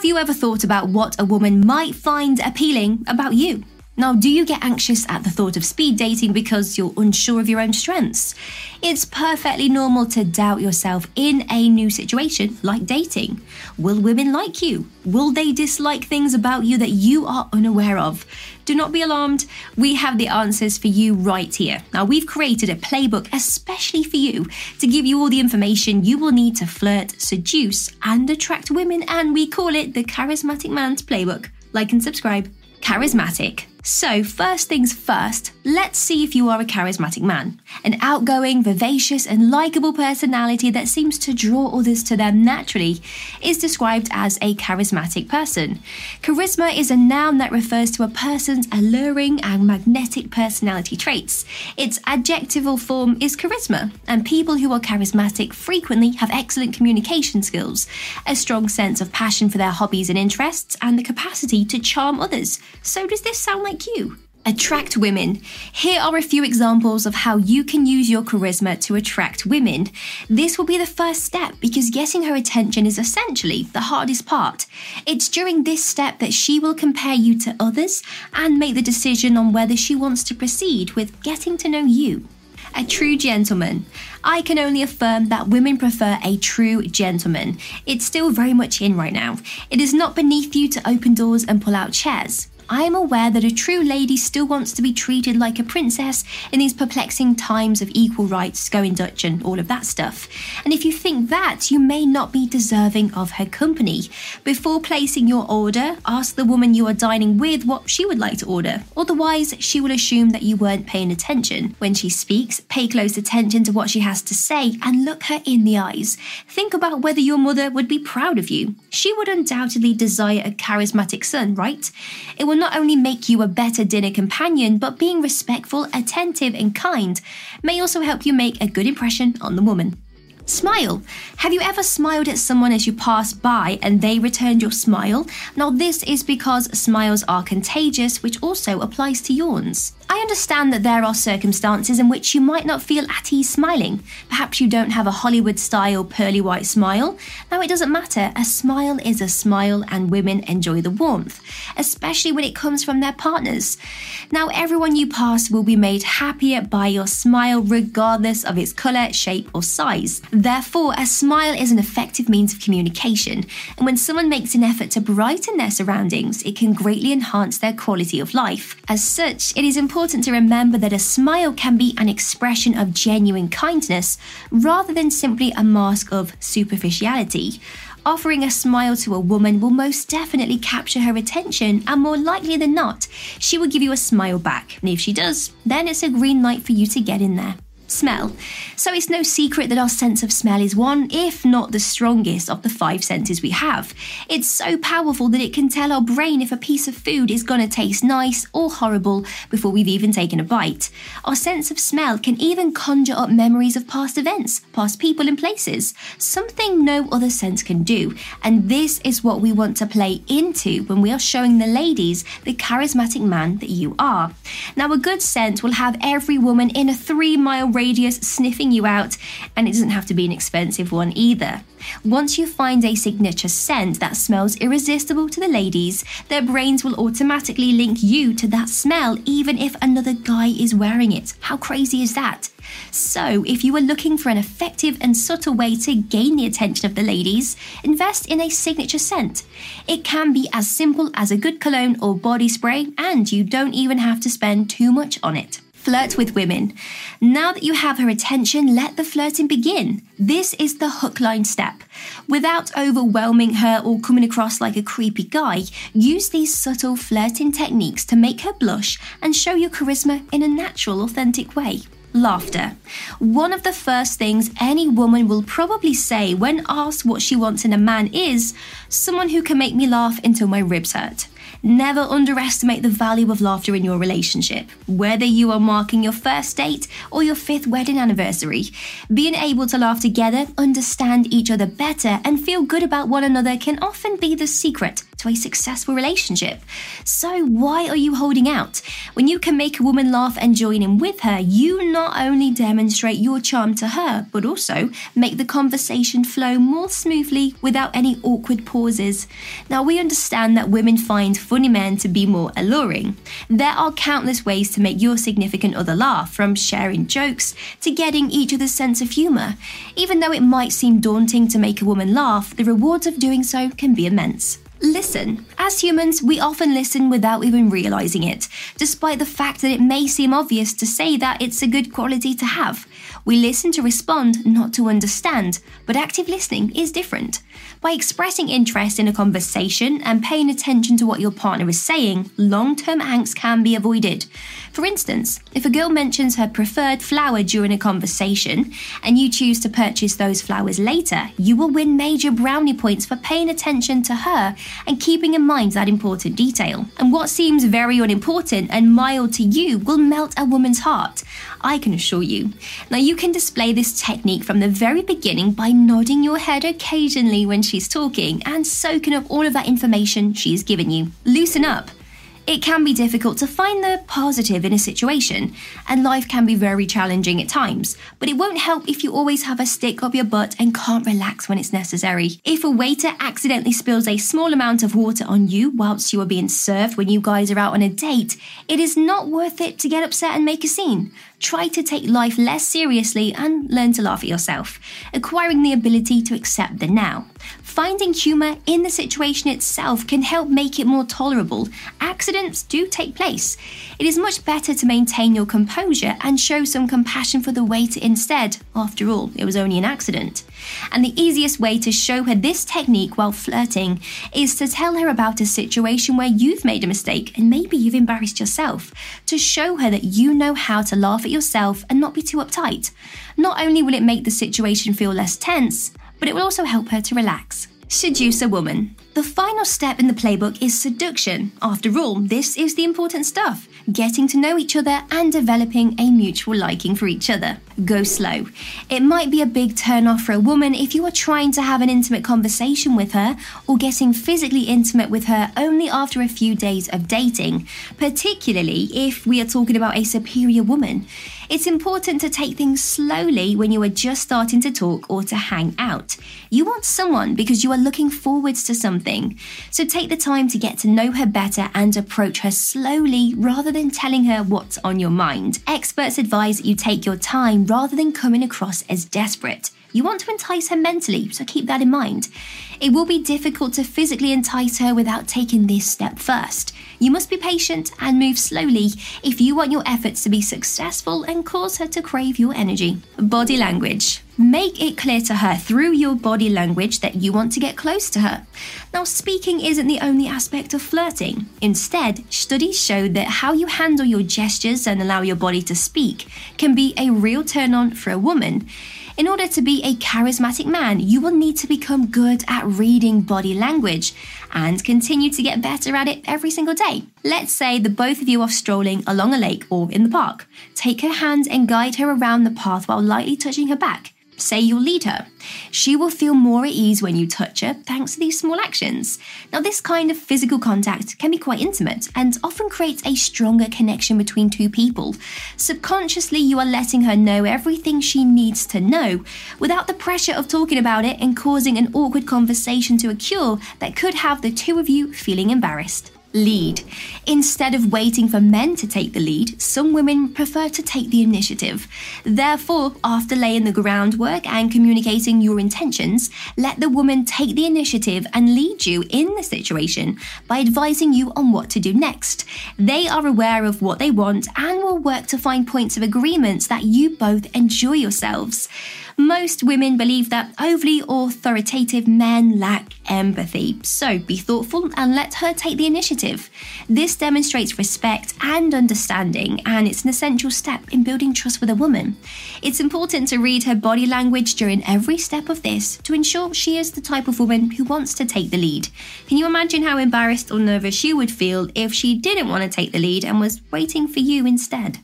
Have you ever thought about what a woman might find appealing about you? Now, do you get anxious at the thought of speed dating because you're unsure of your own strengths? It's perfectly normal to doubt yourself in a new situation like dating. Will women like you? Will they dislike things about you that you are unaware of? Do not be alarmed. We have the answers for you right here. Now, we've created a playbook especially for you to give you all the information you will need to flirt, seduce, and attract women, and we call it the Charismatic Man's Playbook. Like and subscribe. Charismatic. So, first things first, let's see if you are a charismatic man. An outgoing, vivacious, and likable personality that seems to draw others to them naturally is described as a charismatic person. Charisma is a noun that refers to a person's alluring and magnetic personality traits. Its adjectival form is charisma, and people who are charismatic frequently have excellent communication skills, a strong sense of passion for their hobbies and interests, and the capacity to charm others. So, does this sound like you? Attract women. Here are a few examples of how you can use your charisma to attract women. This will be the first step because getting her attention is essentially the hardest part. It's during this step that she will compare you to others and make the decision on whether she wants to proceed with getting to know you. A true gentleman. I can only affirm that women prefer a true gentleman. It's still very much in right now. It is not beneath you to open doors and pull out chairs. I am aware that a true lady still wants to be treated like a princess in these perplexing times of equal rights, going Dutch and all of that stuff. And if you think that, you may not be deserving of her company. Before placing your order, ask the woman you are dining with what she would like to order. Otherwise, she will assume that you weren't paying attention. When she speaks, pay close attention to what she has to say and look her in the eyes. Think about whether your mother would be proud of you. She would undoubtedly desire a charismatic son, right? It will not only make you a better dinner companion, but being respectful, attentive, and kind may also help you make a good impression on the woman. Smile. Have you ever smiled at someone as you passed by and they returned your smile? Now, this is because smiles are contagious, which also applies to yawns. I understand that there are circumstances in which you might not feel at ease smiling. Perhaps you don't have a Hollywood-style pearly white smile. Now, it doesn't matter. A smile is a smile, and women enjoy the warmth, especially when it comes from their partners. Now, everyone you pass will be made happier by your smile, regardless of its color, shape, or size. Therefore, a smile is an effective means of communication, and when someone makes an effort to brighten their surroundings, it can greatly enhance their quality of life. As such, it is important to remember that a smile can be an expression of genuine kindness rather than simply a mask of superficiality. Offering a smile to a woman will most definitely capture her attention, and more likely than not, she will give you a smile back. And if she does, then it's a green light for you to get in there. Smell. So it's no secret that our sense of smell is one, if not the strongest, of the 5 senses we have. It's so powerful that it can tell our brain if a piece of food is going to taste nice or horrible before we've even taken a bite. Our sense of smell can even conjure up memories of past events, past people and places, something no other sense can do. And this is what we want to play into when we are showing the ladies the charismatic man that you are. Now, a good scent will have every woman in a 3-mile radius sniffing you out, and it doesn't have to be an expensive one either. Once you find a signature scent that smells irresistible to the ladies, their brains will automatically link you to that smell, even if another guy is wearing it. How crazy is that? So, if you are looking for an effective and subtle way to gain the attention of the ladies, invest in a signature scent. It can be as simple as a good cologne or body spray, and you don't even have to spend too much on it. Flirt with women. Now that you have her attention, let the flirting begin. This is the hook line step. Without overwhelming her or coming across like a creepy guy, use these subtle flirting techniques to make her blush and show your charisma in a natural, authentic way. Laughter. One of the first things any woman will probably say when asked what she wants in a man is, "Someone who can make me laugh until my ribs hurt." Never underestimate the value of laughter in your relationship, whether you are marking your first date or your 5th wedding anniversary. Being able to laugh together, understand each other better, and feel good about one another can often be the secret to a successful relationship. So why are you holding out? When you can make a woman laugh and join in with her, you not only demonstrate your charm to her, but also make the conversation flow more smoothly without any awkward pauses. Now, we understand that women find funny men to be more alluring. There are countless ways to make your significant other laugh, from sharing jokes to getting each other's sense of humor. Even though it might seem daunting to make a woman laugh, the rewards of doing so can be immense. Listen. As humans, we often listen without even realizing it, despite the fact that it may seem obvious to say that it's a good quality to have. We listen to respond, not to understand, but active listening is different. By expressing interest in a conversation and paying attention to what your partner is saying, long-term angst can be avoided. For instance, if a girl mentions her preferred flower during a conversation and you choose to purchase those flowers later, you will win major brownie points for paying attention to her and keeping in mind that important detail. And what seems very unimportant and mild to you will melt a woman's heart, I can assure you. Now, you can display this technique from the very beginning by nodding your head occasionally when she's talking and soaking up all of that information she's given you. Loosen up. It can be difficult to find the positive in a situation, and life can be very challenging at times, but it won't help if you always have a stick up your butt and can't relax when it's necessary. If a waiter accidentally spills a small amount of water on you whilst you are being served when you guys are out on a date, it is not worth it to get upset and make a scene. Try to take life less seriously and learn to laugh at yourself, acquiring the ability to accept the now. Finding humour in the situation itself can help make it more tolerable. Accidents do take place. It is much better to maintain your composure and show some compassion for the waiter instead. After all, it was only an accident. And the easiest way to show her this technique while flirting is to tell her about a situation where you've made a mistake and maybe you've embarrassed yourself, to show her that you know how to laugh at yourself and not be too uptight. Not only will it make the situation feel less tense, but it will also help her to relax. Seduce a woman. The final step in the playbook is seduction. After all, this is the important stuff, getting to know each other and developing a mutual liking for each other. Go slow. It might be a big turn-off for a woman if you are trying to have an intimate conversation with her or getting physically intimate with her only after a few days of dating, particularly if we are talking about a superior woman. It's important to take things slowly when you are just starting to talk or to hang out. You want someone because you are looking forwards to something. So take the time to get to know her better and approach her slowly rather than telling her what's on your mind. Experts advise that you take your time rather than coming across as desperate. You want to entice her mentally, so keep that in mind. It will be difficult to physically entice her without taking this step first. You must be patient and move slowly if you want your efforts to be successful and cause her to crave your energy. Body language. Make it clear to her through your body language that you want to get close to her. Now, speaking isn't the only aspect of flirting. Instead, studies show that how you handle your gestures and allow your body to speak can be a real turn-on for a woman. In order to be a charismatic man, you will need to become good at reading body language and continue to get better at it every single day. Let's say the both of you are strolling along a lake or in the park. Take her hand and guide her around the path while lightly touching her back. Say you'll lead her. She will feel more at ease when you touch her thanks to these small actions. Now, this kind of physical contact can be quite intimate and often creates a stronger connection between two people. Subconsciously, you are letting her know everything she needs to know without the pressure of talking about it and causing an awkward conversation to occur that could have the two of you feeling embarrassed. Lead. Instead of waiting for men to take the lead, some women prefer to take the initiative. Therefore, after laying the groundwork and communicating your intentions, let the woman take the initiative and lead you in the situation by advising you on what to do next. They are aware of what they want and will work to find points of agreement that you both enjoy yourselves. Most women believe that overly authoritative men lack empathy, so be thoughtful and let her take the initiative. positive. This demonstrates respect and understanding, and it's an essential step in building trust with a woman. It's important to read her body language during every step of this to ensure she is the type of woman who wants to take the lead. Can you imagine how embarrassed or nervous she would feel if she didn't want to take the lead and was waiting for you instead?